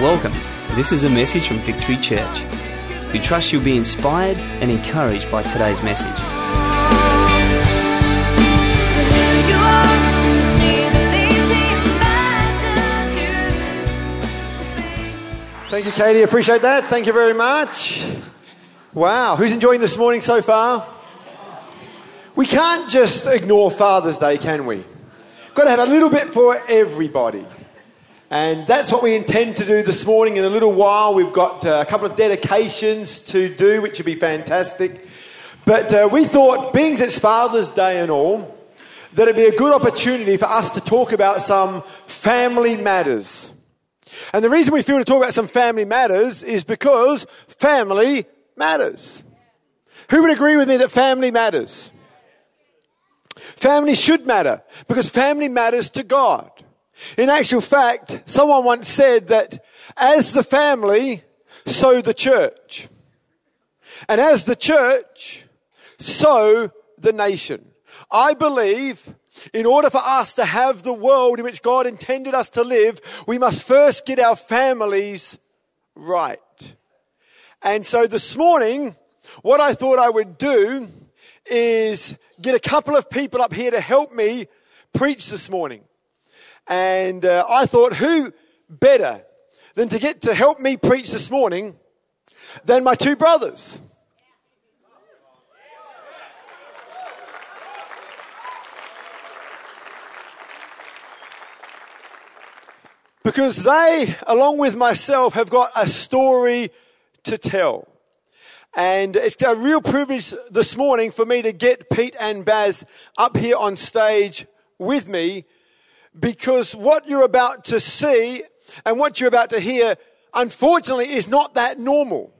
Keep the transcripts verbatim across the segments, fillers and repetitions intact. welcome. This is a message from Victory Church. We trust you'll be inspired and encouraged by today's message. Thank you, Katie. Appreciate that. Thank you very much. Wow. Who's enjoying this morning so far? We can't just ignore Father's Day, can we? Got to have a little bit for everybody. And that's what we intend to do this morning. In a little while, we've got uh, a couple of dedications to do, which would be fantastic. But uh, we thought, being that it's Father's Day and all, that it'd be a good opportunity for us to talk about some family matters. And the reason we feel to talk about some family matters is because family matters. Who would agree with me that family matters? Family should matter, because family matters to God. In actual fact, someone once said that as the family, so the church. And as the church, so the nation. I believe in order for us to have the world in which God intended us to live, we must first get our families right. And so this morning, what I thought I would do is get a couple of people up here to help me preach this morning. And uh, I thought, who better than to get to help me preach this morning than my two brothers? Because they, along with myself, have got a story to tell. And it's a real privilege this morning for me to get Pete and Baz up here on stage with me, because what you're about to see and what you're about to hear, unfortunately, is not that normal.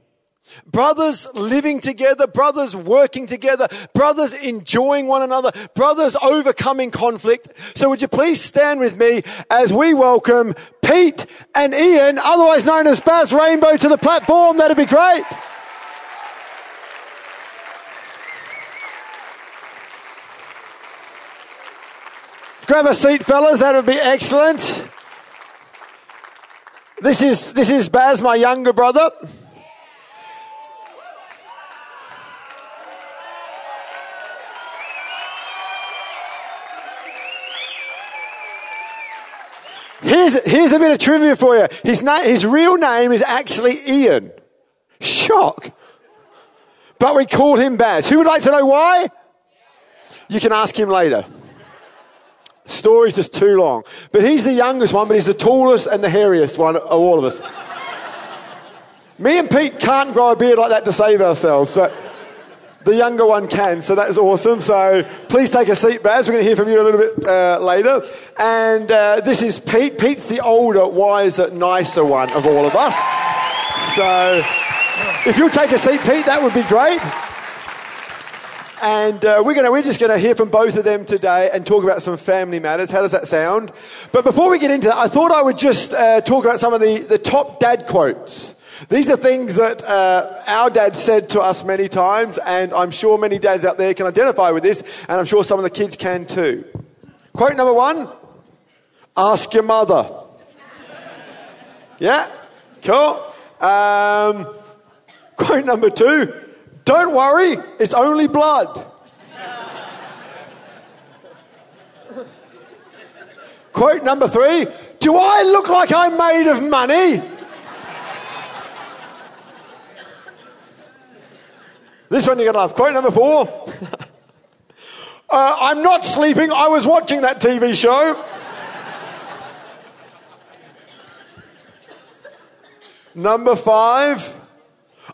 Brothers living together, brothers working together, brothers enjoying one another, brothers overcoming conflict. So would you please stand with me as we welcome Pete and Ian, otherwise known as Baz Rainbow, to the platform. That'd be great. Grab a seat, fellas. That would be excellent. This is this is Baz, my younger brother. Here's here's a bit of trivia for you. His na- his real name is actually Ian. Shock. But we call him Baz. Who would like to know why? You can ask him later. Story's just too long. But he's the youngest one, but he's the tallest and the hairiest one of all of us. Me and Pete can't grow a beard like that to save ourselves, but the younger one can, so that's awesome. So please take a seat, Baz. We're going to hear from you a little bit uh, later. And uh, this is Pete. Pete's the older, wiser, nicer one of all of us. So if you'll take a seat, Pete, that would be great. And uh, we're gonna, we're just going to hear from both of them today and talk about some family matters. How does that sound? But before we get into that, I thought I would just uh, talk about some of the, the top dad quotes. These are things that uh, our dad said to us many times, and I'm sure many dads out there can identify with this, and I'm sure some of the kids can too. Quote number one, ask your mother. Yeah? Cool. Um, quote number two, don't worry, it's only blood. Quote number three, do I look like I'm made of money? This one you're going to love. Quote number four, uh, I'm not sleeping, I was watching that T V show. Number five,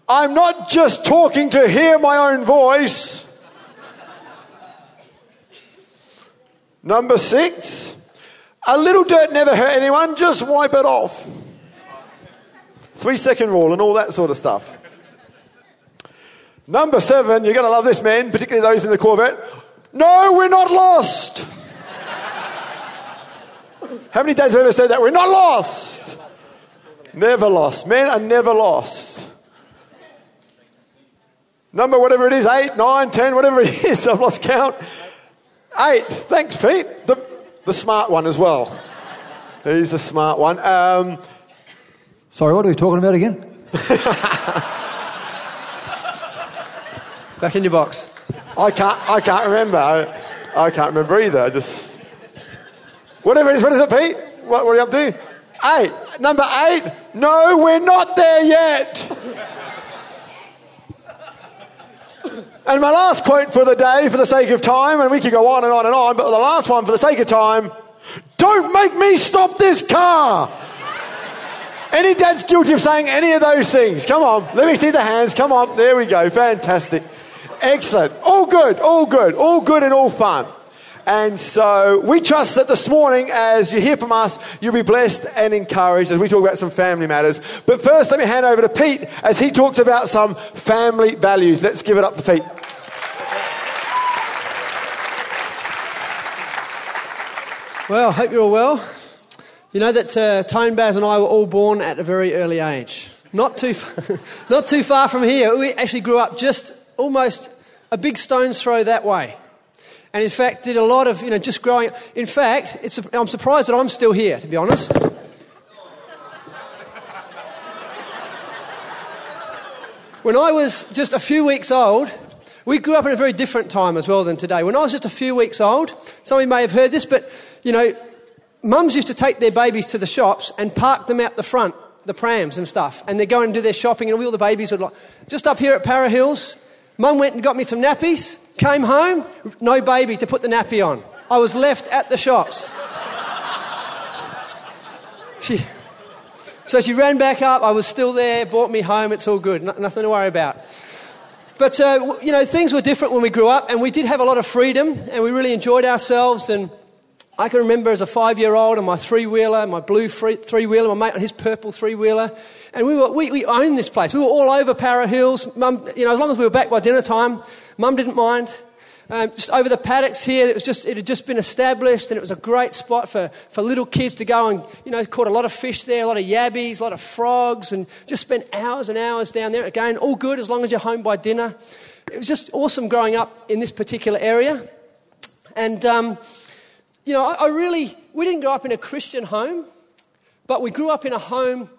I'm not just talking to hear my own voice. Number six, a little dirt never hurt anyone, just wipe it off. Three second rule and all that sort of stuff. Number seven, you're going to love this, man, particularly those in the Corvette. No, we're not lost. How many dads have ever said that? We're not lost. Never lost. Men are never lost. Number whatever it is, eight, nine, ten, whatever it is, I've lost count. Eight, thanks Pete, the, the smart one as well. He's a smart one. Um, Sorry, what are we talking about again? Back in your box. I can't. I can't remember. I, I can't remember either. I just whatever it is. What is it, Pete? What, what are you up to? Eight. Number eight. No, we're not there yet. And my last quote for the day, for the sake of time, and we could go on and on and on, but the last one for the sake of time: don't make me stop this car. Any dad's guilty of saying any of those things? Come on, let me see the hands. Come on, there we go. Fantastic. Excellent. All good, all good, all good and all fun. And so we trust that this morning, as you hear from us, you'll be blessed and encouraged as we talk about some family matters. But first, let me hand over to Pete as he talks about some family values. Let's give it up for Pete. Well, hope you're all well. You know that uh, Tone, Baz and I were all born at a very early age. Not too, far, not too far from here. We actually grew up just almost a big stone's throw that way. And in fact, did a lot of, you know, just growing. In fact, it's, I'm surprised that I'm still here, to be honest. When I was just a few weeks old, we grew up at a very different time as well than today. When I was just a few weeks old, some of you may have heard this, but, you know, mums used to take their babies to the shops and park them out the front, the prams and stuff, and they'd go and do their shopping, and all the babies would like, just up here at Para Hills, Mum went and got me some nappies, came home, no baby to put the nappy on. I was left at the shops. She, so she ran back up, I was still there, brought me home, it's all good, no, nothing to worry about. But, uh, you know, things were different when we grew up, and we did have a lot of freedom, and we really enjoyed ourselves, and I can remember as a five-year-old on my three-wheeler, my blue free, three-wheeler, my mate on his purple three-wheeler, and we were we, we owned this place. We were all over Para Hills. Mum, you know, as long as we were back by dinner time, Mum didn't mind. Um, just over the paddocks here, it was just it had just been established, and it was a great spot for, for little kids to go and, you know, caught a lot of fish there, a lot of yabbies, a lot of frogs, and just spent hours and hours down there. Again, all good as long as you're home by dinner. It was just awesome growing up in this particular area, and. Um, You know, I, I really, we didn't grow up in a Christian home, but we grew up in a home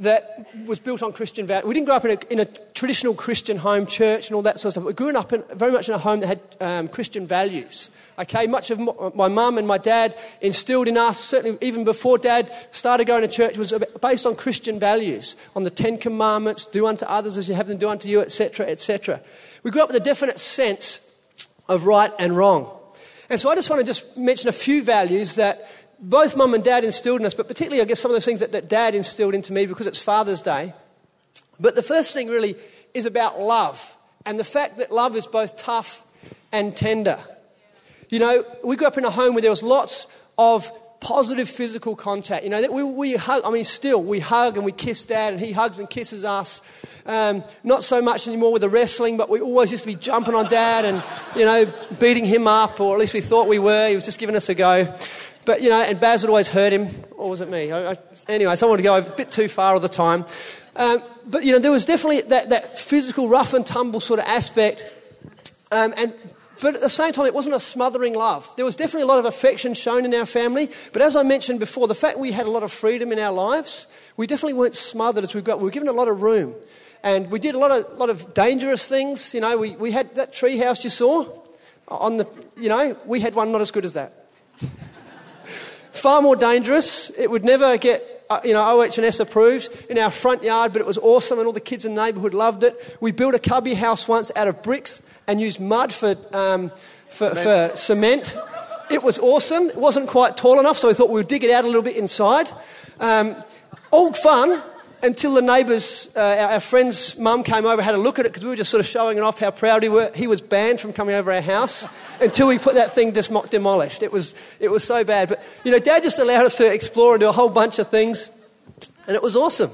that was built on Christian values. We didn't grow up in a, in a traditional Christian home, church and all that sort of stuff. We grew up in, very much in a home that had um, Christian values, okay? Much of m- my mum and my dad instilled in us, certainly even before Dad started going to church, was based on Christian values, on the Ten Commandments, do unto others as you have them do unto you, et cetera, et cetera. We grew up with a definite sense of right and wrong. And so I just want to just mention a few values that both Mum and Dad instilled in us, but particularly, I guess, some of those things that, that Dad instilled into me because it's Father's Day. But the first thing really is about love and the fact that love is both tough and tender. You know, we grew up in a home where there was lots of positive physical contact. You know, that we, we hug, I mean, still, we hug and we kiss Dad and he hugs and kisses us. Um, not so much anymore with the wrestling, but we always used to be jumping on Dad and, you know, beating him up, or at least we thought we were. He was just giving us a go. But, you know, and Baz would always hurt him, or was it me? I, I, anyway, someone would go a bit too far all the time. Um, but, you know, there was definitely that, that physical rough and tumble sort of aspect. Um, and But at the same time, it wasn't a smothering love. There was definitely a lot of affection shown in our family. But as I mentioned before, the fact we had a lot of freedom in our lives, we definitely weren't smothered as we grew up. We were given a lot of room. And we did a lot of lot of dangerous things. You know, we, we had that tree house you saw on the, you know, we had one not as good as that. Far more dangerous. It would never get, uh, you know, O H and S approved in our front yard, but it was awesome and all the kids in the neighbourhood loved it. We built a cubby house once out of bricks and used mud for, um, for, for cement. It was awesome. It wasn't quite tall enough, so we thought we'd dig it out a little bit inside. Um, all fun. Until the neighbours, uh, our, our friend's mum came over, had a look at it, because we were just sort of showing it off how proud we were. He was banned from coming over our house until we put that thing dis- demolished. It was it was so bad. But, you know, Dad just allowed us to explore and do a whole bunch of things, and it was awesome.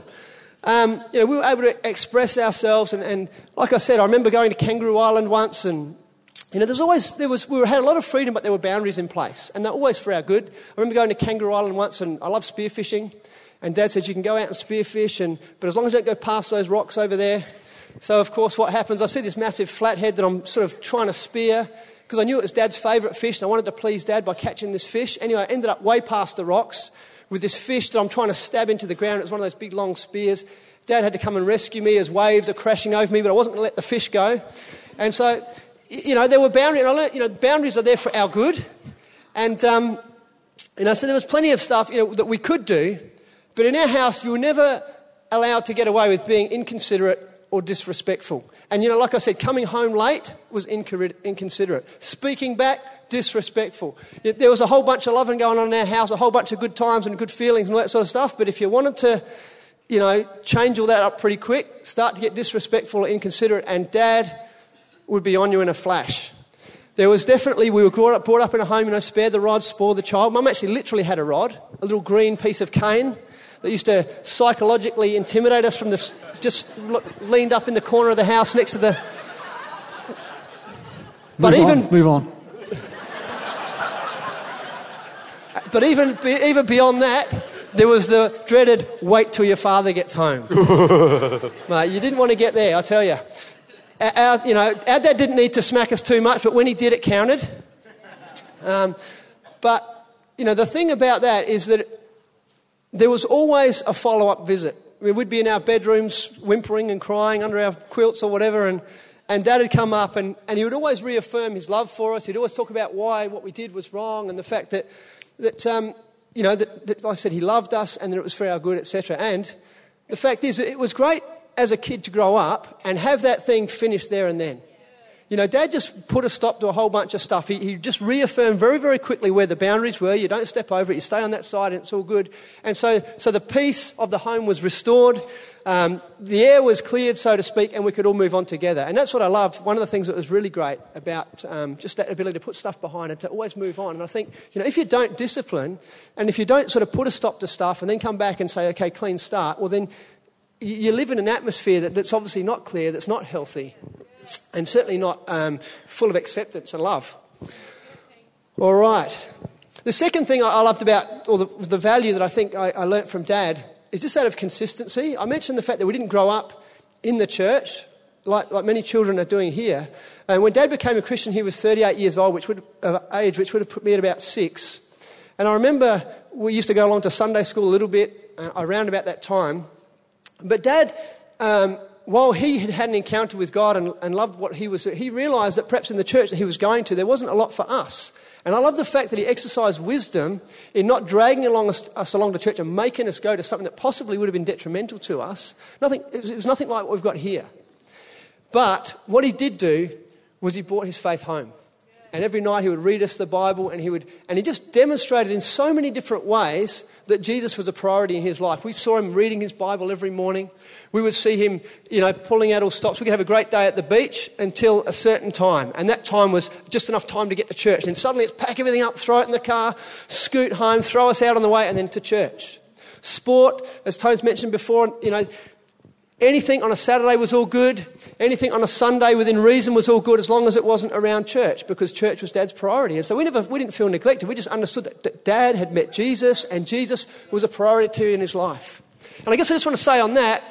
Um, you know, we were able to express ourselves, and, and like I said, I remember going to Kangaroo Island once, and, you know, there's always, there was, we had a lot of freedom, but there were boundaries in place, and they're always for our good. I remember going to Kangaroo Island once, and I love spearfishing. And Dad said, you can go out and spearfish, and, but as long as you don't go past those rocks over there. So, of course, what happens, I see this massive flathead that I'm sort of trying to spear because I knew it was Dad's favourite fish and I wanted to please Dad by catching this fish. Anyway, I ended up way past the rocks, with this fish that I'm trying to stab into the ground. It was one of those big, long spears. Dad had to come and rescue me as waves are crashing over me, but I wasn't going to let the fish go. And so, you know, there were boundaries. And I learned, you know, boundaries are there for our good. And, um, you know, so there was plenty of stuff, you know, that we could do. But in our house, you were never allowed to get away with being inconsiderate or disrespectful. And, you know, like I said, coming home late was inconsiderate. Speaking back, disrespectful. There was a whole bunch of loving going on in our house, a whole bunch of good times and good feelings and all that sort of stuff. But if you wanted to, you know, change all that up pretty quick, start to get disrespectful or inconsiderate, and Dad would be on you in a flash. There was definitely, we were brought up, brought up in a home, you know, spare the rod, spoil the child. Mum actually literally had a rod, a little green piece of cane that used to psychologically intimidate us from this, just lo- leaned up in the corner of the house next to the... But move even on, move on. But even even beyond that, there was the dreaded, wait till your father gets home. Mate, you didn't want to get there, I tell you. Our, you know, our dad didn't need to smack us too much, but when he did, it counted. Um, but, you know, the thing about that is that there was always a follow-up visit. I mean, we'd be in our bedrooms whimpering and crying under our quilts or whatever, and, and Dad would come up and, and he would always reaffirm his love for us. He'd always talk about why what we did was wrong and the fact that, that um, you know, that, that like I said, he loved us and that it was for our good, et cetera. And the fact is, it was great as a kid to grow up and have that thing finished there and then. You know, Dad just put a stop to a whole bunch of stuff. He, he just reaffirmed very, very quickly where the boundaries were. You don't step over it. You stay on that side and it's all good. And so so the peace of the home was restored. Um, the air was cleared, so to speak, and we could all move on together. And that's what I love. One of the things that was really great about um, just that ability to put stuff behind and to always move on. And I think, you know, if you don't discipline and if you don't sort of put a stop to stuff and then come back and say, okay, clean start, well then you live in an atmosphere that, that's obviously not clear, that's not healthy, and certainly not um, full of acceptance and love. All right. The second thing I loved about, or the, the value that I think I, I learnt from Dad, is just that of consistency. I mentioned the fact that we didn't grow up in the church, like, like many children are doing here. And when Dad became a Christian, he was thirty-eight years old, which would of age, which would have put me at about six. And I remember we used to go along to Sunday school a little bit uh, around about that time. But Dad, um, while he had had an encounter with God and, and loved what he was, he realised that perhaps in the church that he was going to, there wasn't a lot for us. And I love the fact that he exercised wisdom in not dragging along us, us along to church and making us go to something that possibly would have been detrimental to us. Nothing, it was, it was nothing like what we've got here. But what he did do was he brought his faith home. And every night he would read us the Bible, and he would, and he just demonstrated in so many different ways that Jesus was a priority in his life. We saw him reading his Bible every morning. We would see him, you know, pulling out all stops. We could have a great day at the beach until a certain time, and that time was just enough time to get to church. And suddenly it's pack everything up, throw it in the car, scoot home, throw us out on the way, and then to church. Sport, as Tone's mentioned before, you know, anything on a Saturday was all good. Anything on a Sunday within reason was all good as long as it wasn't around church, because church was Dad's priority. And so we never, we didn't feel neglected. We just understood that Dad had met Jesus and Jesus was a priority in his life. And I guess I just want to say on that,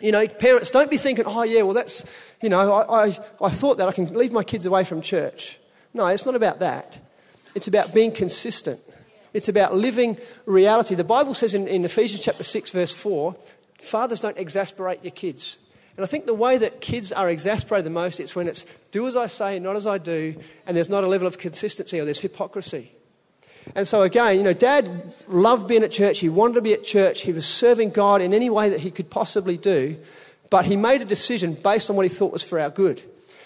you know, parents, don't be thinking, oh yeah, well that's, you know, I, I, I thought that I can leave my kids away from church. No, it's not about that. It's about being consistent. It's about living reality. The Bible says in, in Ephesians chapter six, verse four, fathers, don't exasperate your kids. And I think the way that kids are exasperated the most, it's when it's do as I say, not as I do, and there's not a level of consistency or there's hypocrisy. And so again, you know, Dad loved being at church. He wanted to be at church. He was serving God in any way that he could possibly do, but he made a decision based on what he thought was for our good.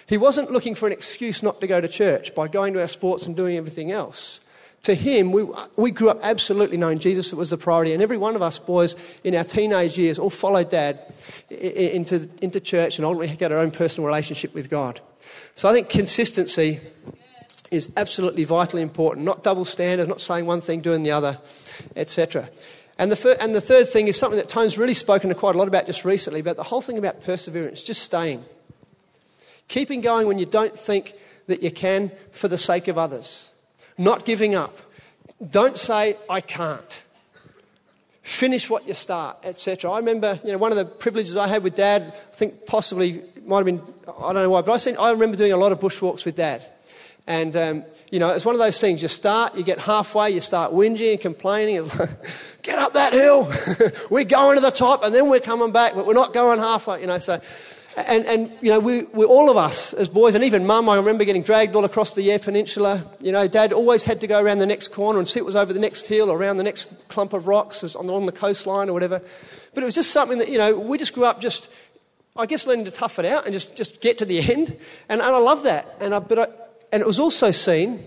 He wasn't looking for an excuse not to go to church by going to our sports and doing everything else. To him, we we grew up absolutely knowing Jesus was the priority, and every one of us boys in our teenage years all followed Dad into into church and ultimately got our own personal relationship with God. So I think consistency is absolutely vitally important, not double standards, not saying one thing, doing the other, et cetera. And the fir- and the third thing is something that Tone's really spoken to quite a lot about just recently, about the whole thing about perseverance, just staying. Keeping going when you don't think that you can for the sake of others. Not giving up. Don't say, I can't. Finish what you start, et cetera. I remember, you know, one of the privileges I had with Dad, I think possibly, might have been, I don't know why, but I, seen, I remember doing a lot of bushwalks with Dad. And, um, you know, it's one of those things. You start, you get halfway, you start whinging and complaining. It's like, get up that hill. We're going to the top and then we're coming back, but we're not going halfway, you know. So, and, and you know, we, we all of us as boys, and even Mum, I remember getting dragged all across the Eyre Peninsula. You know, Dad always had to go around the next corner and see it was over the next hill or around the next clump of rocks along the coastline or whatever. But it was just something that, you know, we just grew up just, I guess, learning to tough it out and just, just get to the end. And, and I love that. And I, but I, And it was also seen,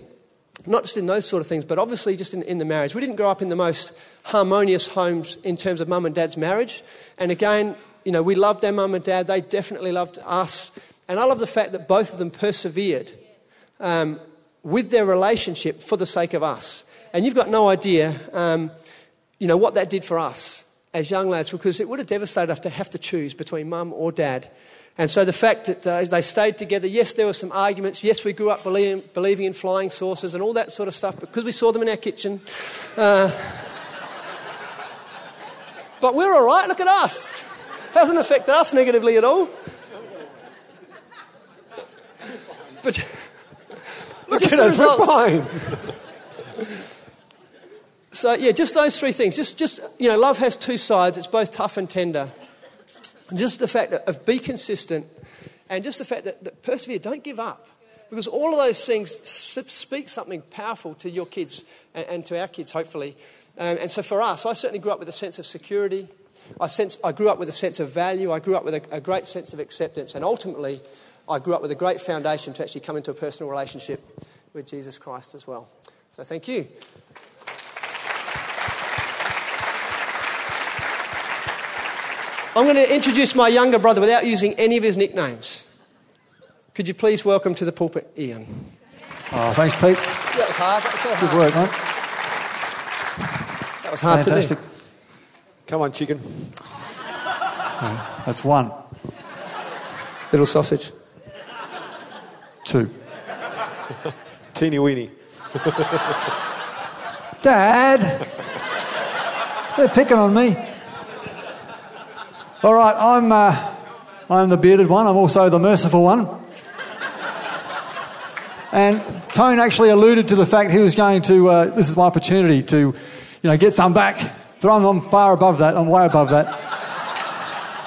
not just in those sort of things, but obviously just in, in the marriage. We didn't grow up in the most harmonious homes in terms of mum and dad's marriage. And again, you know, we loved our mum and dad. They definitely loved us. And I love the fact that both of them persevered um, with their relationship for the sake of us. And you've got no idea, um, you know, what that did for us as young lads, because it would have devastated us to have to choose between mum or dad. And so the fact that uh, they stayed together, yes, there were some arguments. Yes, we grew up believing, believing in flying saucers and all that sort of stuff because we saw them in our kitchen. Uh, but we're all right. Look at us. Hasn't affected us negatively at all. But look at us. We're fine. So yeah, just those three things. Just, just you know, love has two sides. It's both tough and tender. Just the fact of be consistent and just the fact that, that persevere, don't give up. Because all of those things speak something powerful to your kids and, and to our kids, hopefully. Um, and so for us, I certainly grew up with a sense of security. I, sense, I grew up with a sense of value. I grew up with a, a great sense of acceptance. And ultimately, I grew up with a great foundation to actually come into a personal relationship with Jesus Christ as well. So thank you. I'm going to introduce my younger brother without using any of his nicknames. Could you please welcome to the pulpit, Ian? Oh, thanks, Pete. That was hard. That was so hard. Good work, man. That was hard Fantastic. to do. Come on, chicken. That's one. Little sausage. Two. Teeny weeny. Dad! They're picking on me. All right, I'm uh, I'm the bearded one. I'm also the merciful one. And Tone actually alluded to the fact he was going to. Uh, this is my opportunity to, you know, get some back. But I'm, I'm far above that. I'm way above that.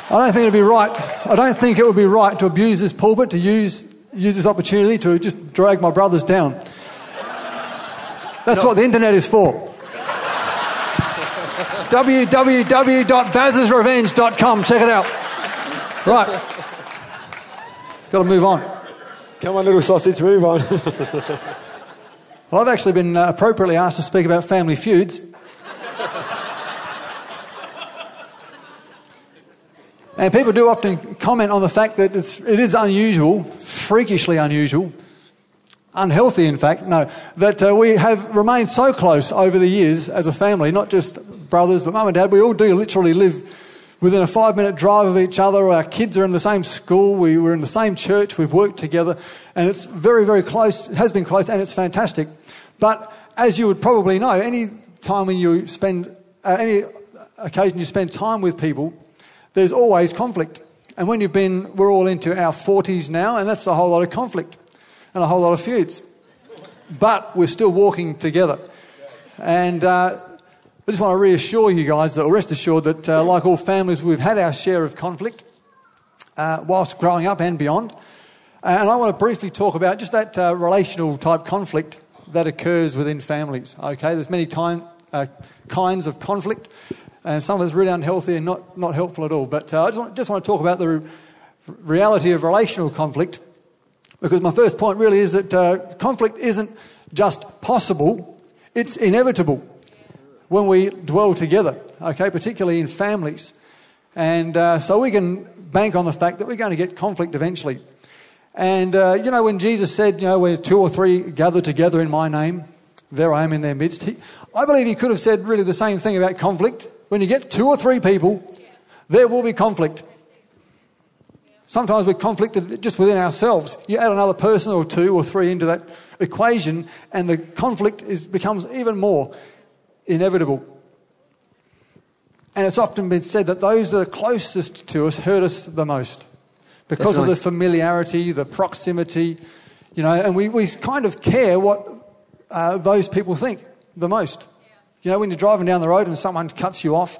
I don't think it'd be right. I don't think it would be right to abuse this pulpit, to use use this opportunity to just drag my brothers down. That's what the internet is for. w w w dot baz's revenge dot com. Check it out. Right. Got to move on. Come on, little sausage, move on. Well, I've actually been uh, appropriately asked to speak about family feuds. And people do often comment on the fact that it's, it is unusual, freakishly unusual, unhealthy, in fact, no, that uh, we have remained so close over the years as a family, not just brothers, but mum and dad. We all do literally live within a five-minute drive of each other. Our kids are in the same school. We were in the same church. We've worked together. And it's very, very close. It has been close, and it's fantastic. But as you would probably know, any time when you spend, uh, any occasion you spend time with people, there's always conflict. And when you've been, we're all into our forties now, and that's a whole lot of conflict and a whole lot of feuds. But we're still walking together. And uh, I just want to reassure you guys, that, or rest assured, that uh, like all families, we've had our share of conflict uh, whilst growing up and beyond. And I want to briefly talk about just that uh, relational type conflict that occurs within families. Okay, there's many time, uh, kinds of conflict, and some of it's really unhealthy and not, not helpful at all. But uh, I just want, just want to talk about the re- reality of relational conflict, because my first point really is that uh, conflict isn't just possible, it's inevitable when we dwell together, okay, particularly in families. And uh, so we can bank on the fact that we're going to get conflict eventually. And, uh, you know, when Jesus said, you know, where two or three gather together in my name, there I am in their midst, he, I believe he could have said really the same thing about conflict. When you get two or three people, there will be conflict. Sometimes we're conflicted just within ourselves. You add another person or two or three into that equation and the conflict is, becomes even more inevitable. And it's often been said that those that are closest to us hurt us the most because Definitely. of the familiarity, the proximity, You know, and we, we kind of care what uh, those people think the most. Yeah. You know, when you're driving down the road and someone cuts you off,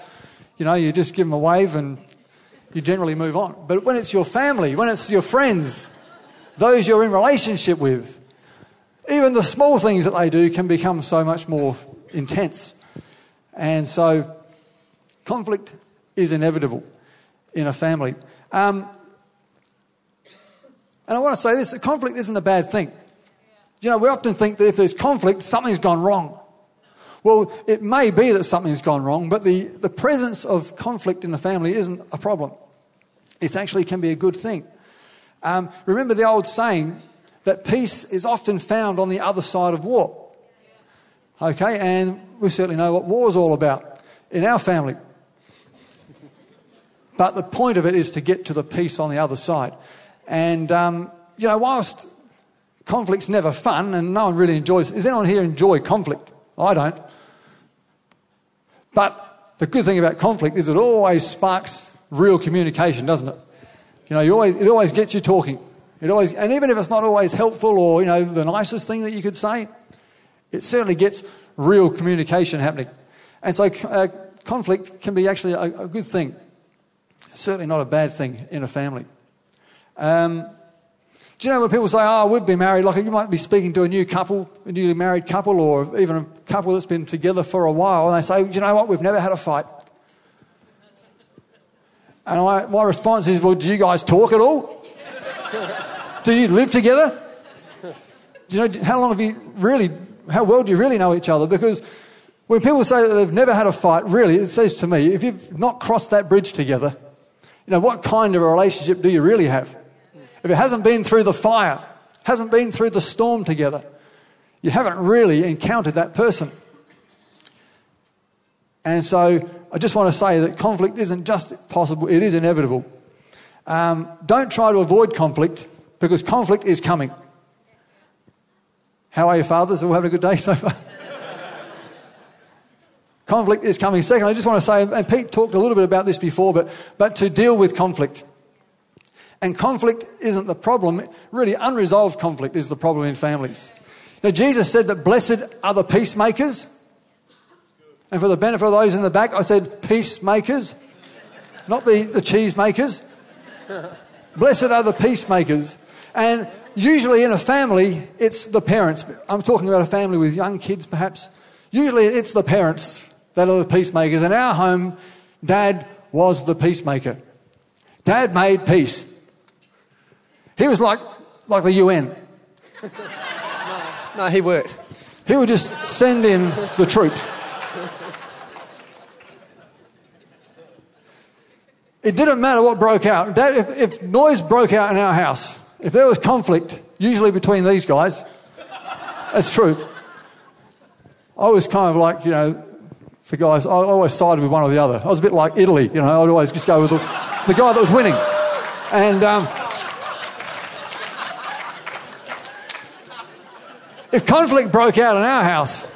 you know, you just give them a wave and you generally move on. But when it's your family, when it's your friends, those you're in relationship with, even the small things that they do can become so much more intense. And so conflict is inevitable in a family. Um, and I want to say this, that conflict isn't a bad thing. You know, we often think that if there's conflict, something's gone wrong. Well, it may be that something's gone wrong, but the, the presence of conflict in the family isn't a problem. It actually can be a good thing. Um, remember the old saying that peace is often found on the other side of war. Okay, and we certainly know what war's all about in our family. But the point of it is to get to the peace on the other side. And, um, you know, whilst conflict's never fun and no one really enjoys it, does anyone here enjoy conflict? I don't. But the good thing about conflict is it always sparks real communication, doesn't it? You know, you always, it always gets you talking. It always, and even if it's not always helpful or, you know, the nicest thing that you could say, it certainly gets real communication happening. And so uh, conflict can be actually a, a good thing. Certainly not a bad thing in a family. Um, do you know when people say, oh, we've been married, like you might be speaking to a new couple, a newly married couple, or even a couple that's been together for a while, and they say, do you know what, we've never had a fight. And I, my response is, well, do you guys talk at all? Do you live together? Do you know, how long have you really, how well do you really know each other? Because when people say that they've never had a fight, really, it says to me, if you've not crossed that bridge together, you know, what kind of a relationship do you really have? If it hasn't been through the fire, hasn't been through the storm together, you haven't really encountered that person. And so I just want to say that conflict isn't just possible, it is inevitable. Um, don't try to avoid conflict, because conflict is coming. How are your fathers? Are we having a good day so far? Conflict is coming. Second, I just want to say, and Pete talked a little bit about this before, but, but to deal with conflict. And conflict isn't the problem. Really, unresolved conflict is the problem in families. Now, Jesus said that blessed are the peacemakers. And for the benefit of those in the back, I said peacemakers, not the, the cheese makers. Blessed are the peacemakers. And usually in a family, it's the parents. I'm talking about a family with young kids, perhaps. Usually it's the parents that are the peacemakers. In our home, Dad was the peacemaker. Dad made peace. He was like like the U N. No, no, he worked. He would just send in the troops. It didn't matter what broke out. Dad, if, if noise broke out in our house, if there was conflict, usually between these guys, that's true. I was kind of like, you know, the guys, I always sided with one or the other. I was a bit like Italy, you know, I'd always just go with the, the guy that was winning. And um, if conflict broke out in our house,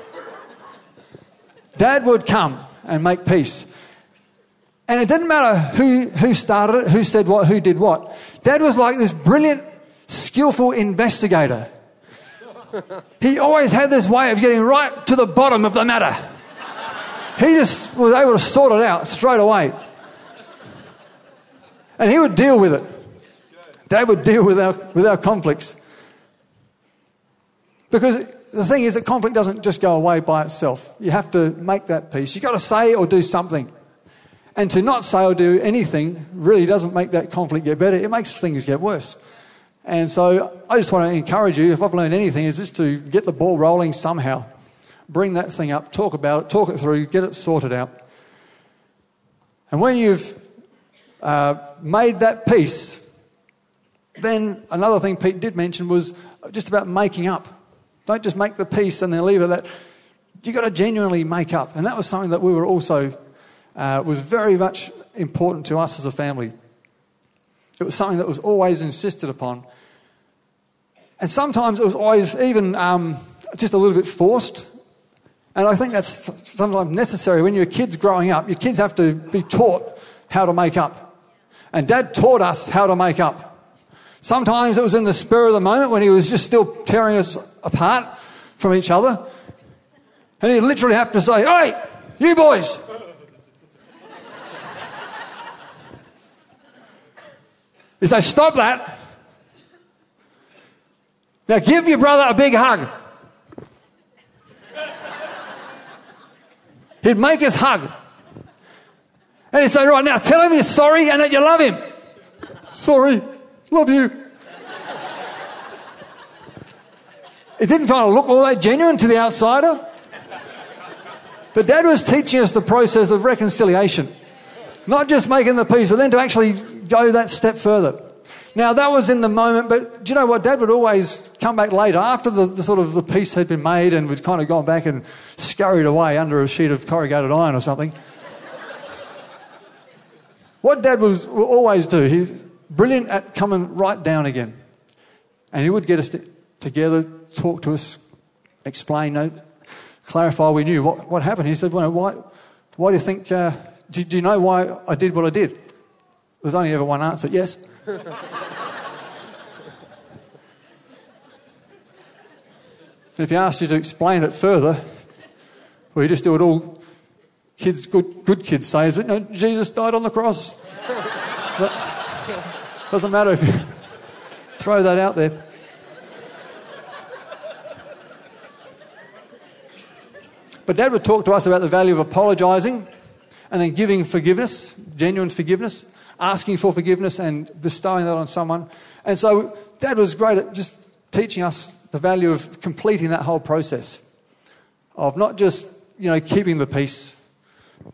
Dad would come and make peace. And it didn't matter who, who started it, who said what, who did what. Dad was like this brilliant, skillful investigator. He always had this way of getting right to the bottom of the matter. He just was able to sort it out straight away. And he would deal with it. They would deal with our, with our conflicts. Because the thing is that conflict doesn't just go away by itself. You have to make that peace. You've got to say or do something. And to not say or do anything really doesn't make that conflict get better. It makes things get worse. And so I just want to encourage you, if I've learned anything, is just to get the ball rolling somehow. Bring that thing up, talk about it, talk it through, get it sorted out. And when you've uh, made that peace, then another thing Pete did mention was just about making up. Don't just make the peace and then leave it at that. You've got to genuinely make up. And that was something that we were also, uh, was very much important to us as a family. It was something that was always insisted upon. And sometimes it was always even um, just a little bit forced. And I think that's sometimes necessary. When your kid's growing up, your kids have to be taught how to make up. And Dad taught us how to make up. Sometimes it was in the spur of the moment when he was just still tearing us apart from each other. And he'd literally have to say, "Hey, you boys." He'd say, "Stop that. Now give your brother a big hug." He'd make us hug. And he'd say, "Right, now tell him you're sorry and that you love him." "Sorry. Love you." It didn't kind of look all that genuine to the outsider. But Dad was teaching us the process of reconciliation. Not just making the peace, but then to actually go that step further. Now, that was in the moment, but do you know what? Dad would always come back later after the, the sort of the peace had been made and we'd kind of gone back and scurried away under a sheet of corrugated iron or something. What Dad was, would always do, he brilliant at coming right down again. And he would get us t- together, talk to us, explain, no, clarify we knew what, what happened. He said, "Well, why, why do you think, uh, do, do you know why I did what I did?" There's only ever one answer, yes. If he asked you to explain it further, well, you just do it all. Kids, good, good kids say, is it, no, Jesus died on the cross. But, doesn't matter if you throw that out there. But Dad would talk to us about the value of apologising and then giving forgiveness, genuine forgiveness, asking for forgiveness and bestowing that on someone. And so Dad was great at just teaching us the value of completing that whole process of not just, you know, keeping the peace,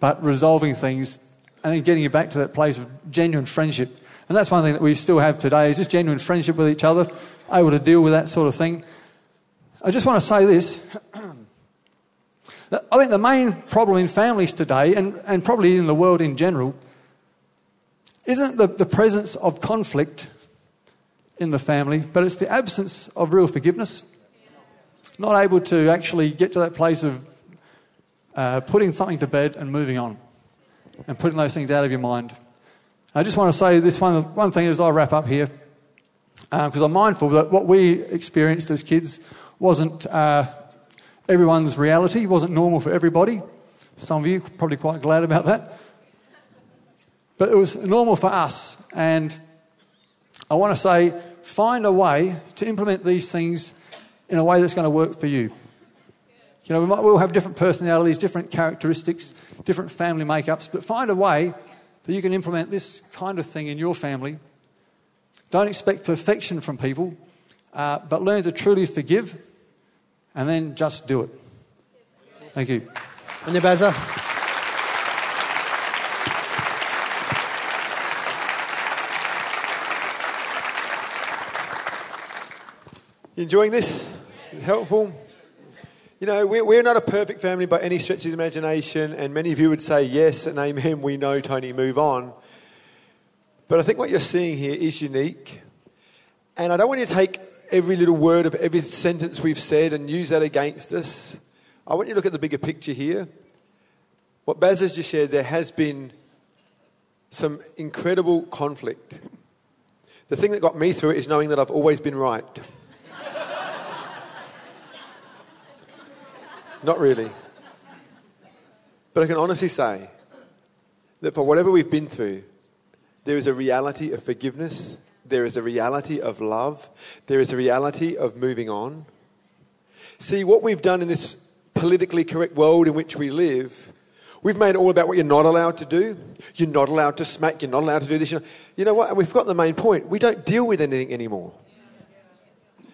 but resolving things and then getting you back to that place of genuine friendship. And that's one thing that we still have today, is just genuine friendship with each other, able to deal with that sort of thing. I just want to say this. I think the main problem in families today, and, and probably in the world in general, isn't the, the presence of conflict in the family, but it's the absence of real forgiveness. Not able to actually get to that place of uh, putting something to bed and moving on, and putting those things out of your mind. I just want to say this one, one thing as I wrap up here, because um, I'm mindful that what we experienced as kids wasn't uh, everyone's reality, wasn't normal for everybody. Some of you are probably quite glad about that. But it was normal for us. And I want to say, find a way to implement these things in a way that's going to work for you. You know, we might, we'll have different personalities, different characteristics, different family makeups, but find a way that you can implement this kind of thing in your family. Don't expect perfection from people, uh, but learn to truly forgive and then just do it. Thank you. On your buzzer. You enjoying this? Helpful? You know, we're not a perfect family by any stretch of the imagination, and many of you would say yes and amen, we know, Tony, move on. But I think what you're seeing here is unique, and I don't want you to take every little word of every sentence we've said and use that against us. I want you to look at the bigger picture here. What Baz has just shared, there has been some incredible conflict. The thing that got me through it is knowing that I've always been right. Not really. But I can honestly say that for whatever we've been through, there is a reality of forgiveness. There is a reality of love. There is a reality of moving on. See, what we've done in this politically correct world in which we live, we've made it all about what you're not allowed to do. You're not allowed to smack. You're not allowed to do this. You know, you know what? And we've got the main point. We don't deal with anything anymore.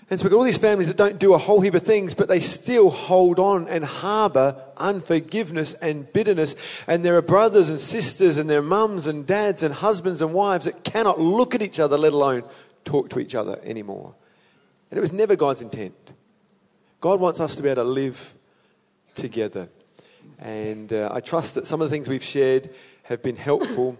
And so we've got all these families that don't do a whole heap of things, but they still hold on and harbour unforgiveness and bitterness. And there are brothers and sisters and their mums and dads and husbands and wives that cannot look at each other, let alone talk to each other anymore. And it was never God's intent. God wants us to be able to live together. And uh, I trust that some of the things we've shared have been helpful.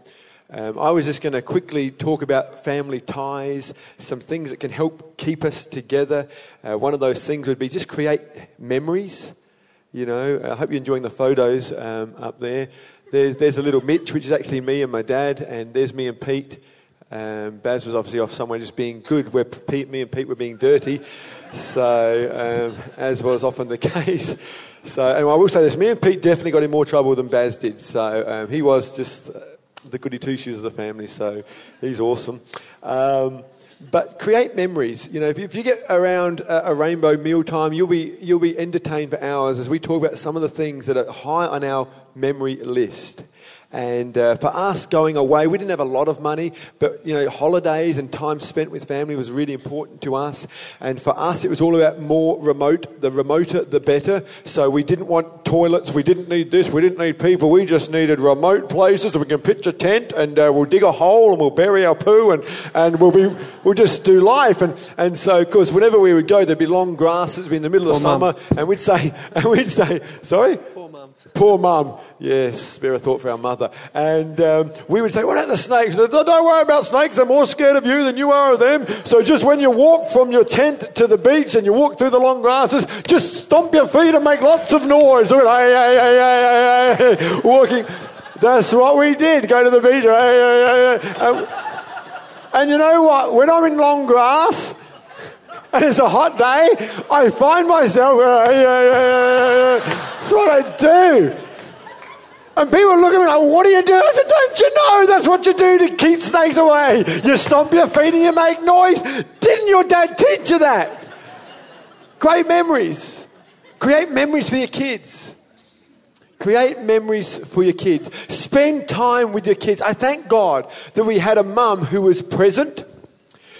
Um, I was just going to quickly talk about family ties, some things that can help keep us together. Uh, one of those things would be just create memories. You know, I hope you're enjoying the photos um, up there. There's, there's a little Mitch, which is actually me and my dad, and there's me and Pete. Um, Baz was obviously off somewhere just being good, where Pete, me and Pete were being dirty. So, um, as was often the case. So, and I will say this, me and Pete definitely got in more trouble than Baz did. So, um, he was just the goody two-shoes of the family. So, he's awesome. Um, but create memories. You know, if you, if you get around a, a rainbow mealtime, you'll be, you'll be entertained for hours as we talk about some of the things that are high on our memory list. And uh, for us going away, we didn't have a lot of money, but, you know, holidays and time spent with family was really important to us. And for us, it was all about more remote. The remoter, the better. So we didn't want toilets. We didn't need this. We didn't need people. We just needed remote places that we can pitch a tent and uh, we'll dig a hole and we'll bury our poo and, and we'll be, we'll just do life. And, and so, of course, whenever we would go, there'd be long grass. It'd be in the middle Poor of summer. Mum. And we'd say, and we'd say, sorry? Poor mum. Poor mum. Yes, spare a thought for our mother. And um, we would say, what about the snakes? Don't worry about snakes. They're more scared of you than you are of them. So just when you walk from your tent to the beach and you walk through the long grasses, just stomp your feet and make lots of noise. Hey, hey, hey, hey, hey, hey. Walking. That's what we did. Go to the beach. Hey, hey, hey, hey. And, and you know what? When I'm in long grass and it's a hot day, I find myself, hey, hey, hey, hey, hey. That's what I do. And people look at me like, what do you do? I said, don't you know? That's what you do to keep snakes away. You stomp your feet and you make noise. Didn't your dad teach you that? Great memories. Create memories for your kids. Create memories for your kids. Spend time with your kids. I thank God that we had a mum who was present.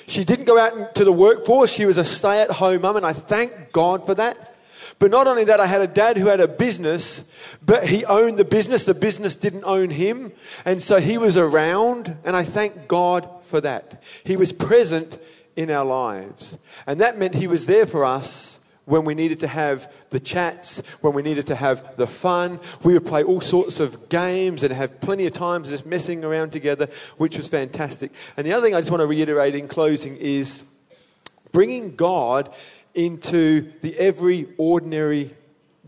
She didn't go out into the workforce. She was a stay-at-home mum, and I thank God for that. But not only that, I had a dad who had a business, but he owned the business. The business didn't own him. And so he was around, and I thank God for that. He was present in our lives. And that meant he was there for us when we needed to have the chats, when we needed to have the fun. We would play all sorts of games and have plenty of times just messing around together, which was fantastic. And the other thing I just want to reiterate in closing is bringing God into the every ordinary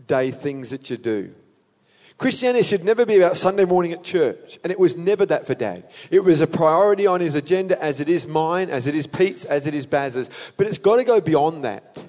day things that you do. Christianity should never be about Sunday morning at church, and it was never that for Dad. It was a priority on his agenda, as it is mine, as it is Pete's, as it is Baz's. But it's got to go beyond that.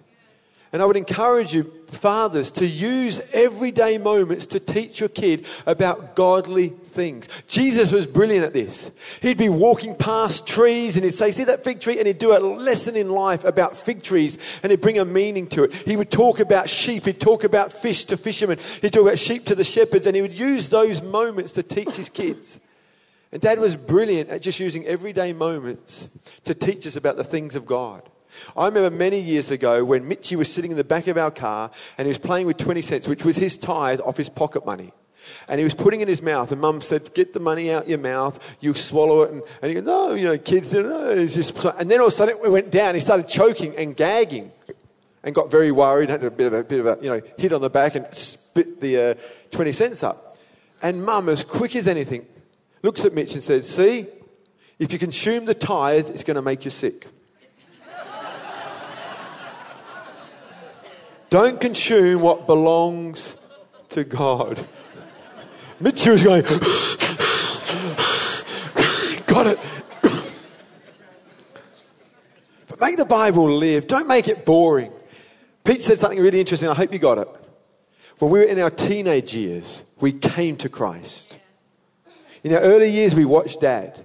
And I would encourage you, fathers, to use everyday moments to teach your kid about godly things. Jesus was brilliant at this. He'd be walking past trees and he'd say, see that fig tree? And he'd do a lesson in life about fig trees and he'd bring a meaning to it. He would talk about sheep. He'd talk about fish to fishermen. He'd talk about sheep to the shepherds. And he would use those moments to teach his kids. And Dad was brilliant at just using everyday moments to teach us about the things of God. I remember many years ago when Mitchie was sitting in the back of our car and he was playing with twenty cents, which was his tithe off his pocket money. And he was putting it in his mouth, and Mum said, get the money out your mouth, you'll swallow it. And, and he goes, no, you know, kids, no, it's just. And then all of a sudden it went down. He started choking and gagging and got very worried, had a bit of a, bit of a you know, hit on the back and spit the uh, twenty cents up. And Mum, as quick as anything, looks at Mitch and said, see, if you consume the tithe, it's going to make you sick. Don't consume what belongs to God. Mitchell was going, got it. But make the Bible live. Don't make it boring. Pete said something really interesting. I hope you got it. When we were in our teenage years, we came to Christ. In our early years, we watched Dad.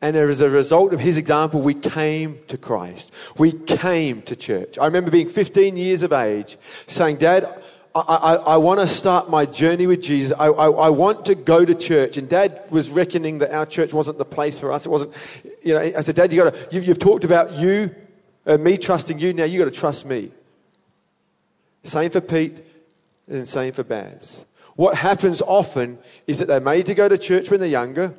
And as a result of his example, we came to Christ. We came to church. I remember being fifteen years of age, saying, Dad, I, I, I want to start my journey with Jesus. I, I, I want to go to church. And Dad was reckoning that our church wasn't the place for us. It wasn't, you know, I said, Dad, you got to, you, you've talked about you, uh, me trusting you. Now you got to trust me. Same for Pete and same for Baz. What happens often is that they're made to go to church when they're younger,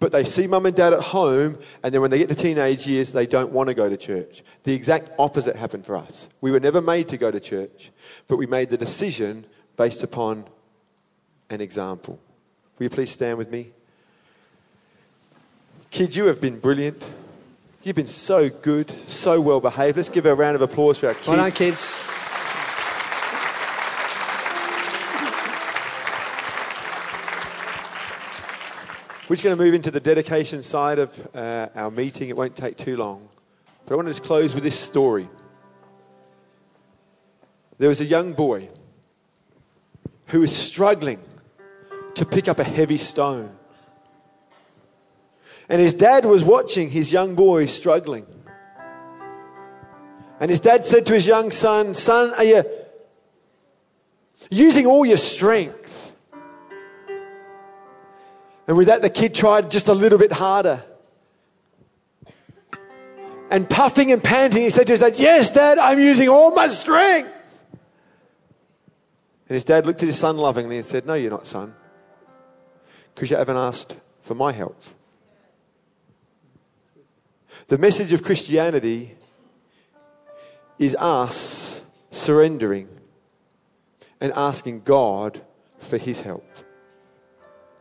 but they see Mum and Dad at home, and then when they get to teenage years, they don't want to go to church. The exact opposite happened for us. We were never made to go to church, but we made the decision based upon an example. Will you please stand with me? Kids, you have been brilliant. You've been so good, so well behaved. Let's give a round of applause for our kids. Well done, kids. We're just going to move into the dedication side of uh, our meeting. It won't take too long. But I want to just close with this story. There was a young boy who was struggling to pick up a heavy stone. And his dad was watching his young boy struggling. And his dad said to his young son, son, are you using all your strength? And with that, the kid tried just a little bit harder. And puffing and panting, he said to his dad, yes, Dad, I'm using all my strength. And his dad looked at his son lovingly and said, no, you're not, son, because you haven't asked for my help. The message of Christianity is us surrendering and asking God for his help.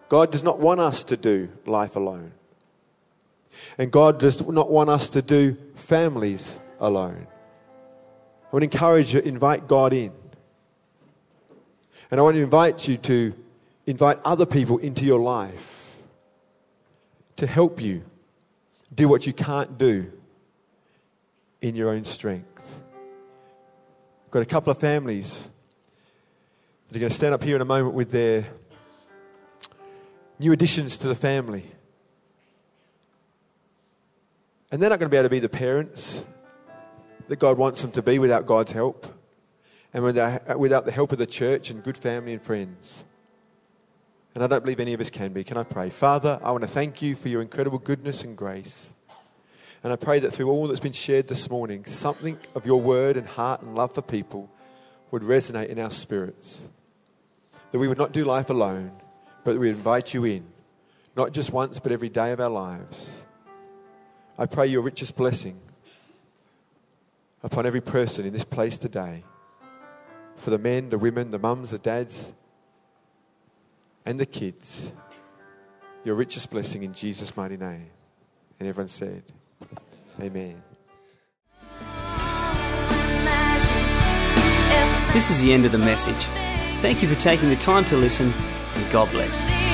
God does not want us to do life alone. And God does not want us to do families alone. I want to encourage you to invite God in. And I want to invite you to invite other people into your life to help you do what you can't do in your own strength. I've got a couple of families that are going to stand up here in a moment with their new additions to the family. And they're not going to be able to be the parents that God wants them to be without God's help and without, without the help of the church and good family and friends. And I don't believe any of us can be. Can I pray? Father, I want to thank you for your incredible goodness and grace. And I pray that through all that's been shared this morning, something of your word and heart and love for people would resonate in our spirits. That we would not do life alone, but that we invite you in, not just once, but every day of our lives. I pray your richest blessing upon every person in this place today, for the men, the women, the mums, the dads, and the kids, your richest blessing in Jesus' mighty name. And everyone said, amen. This is the end of the message. Thank you for taking the time to listen, and God bless.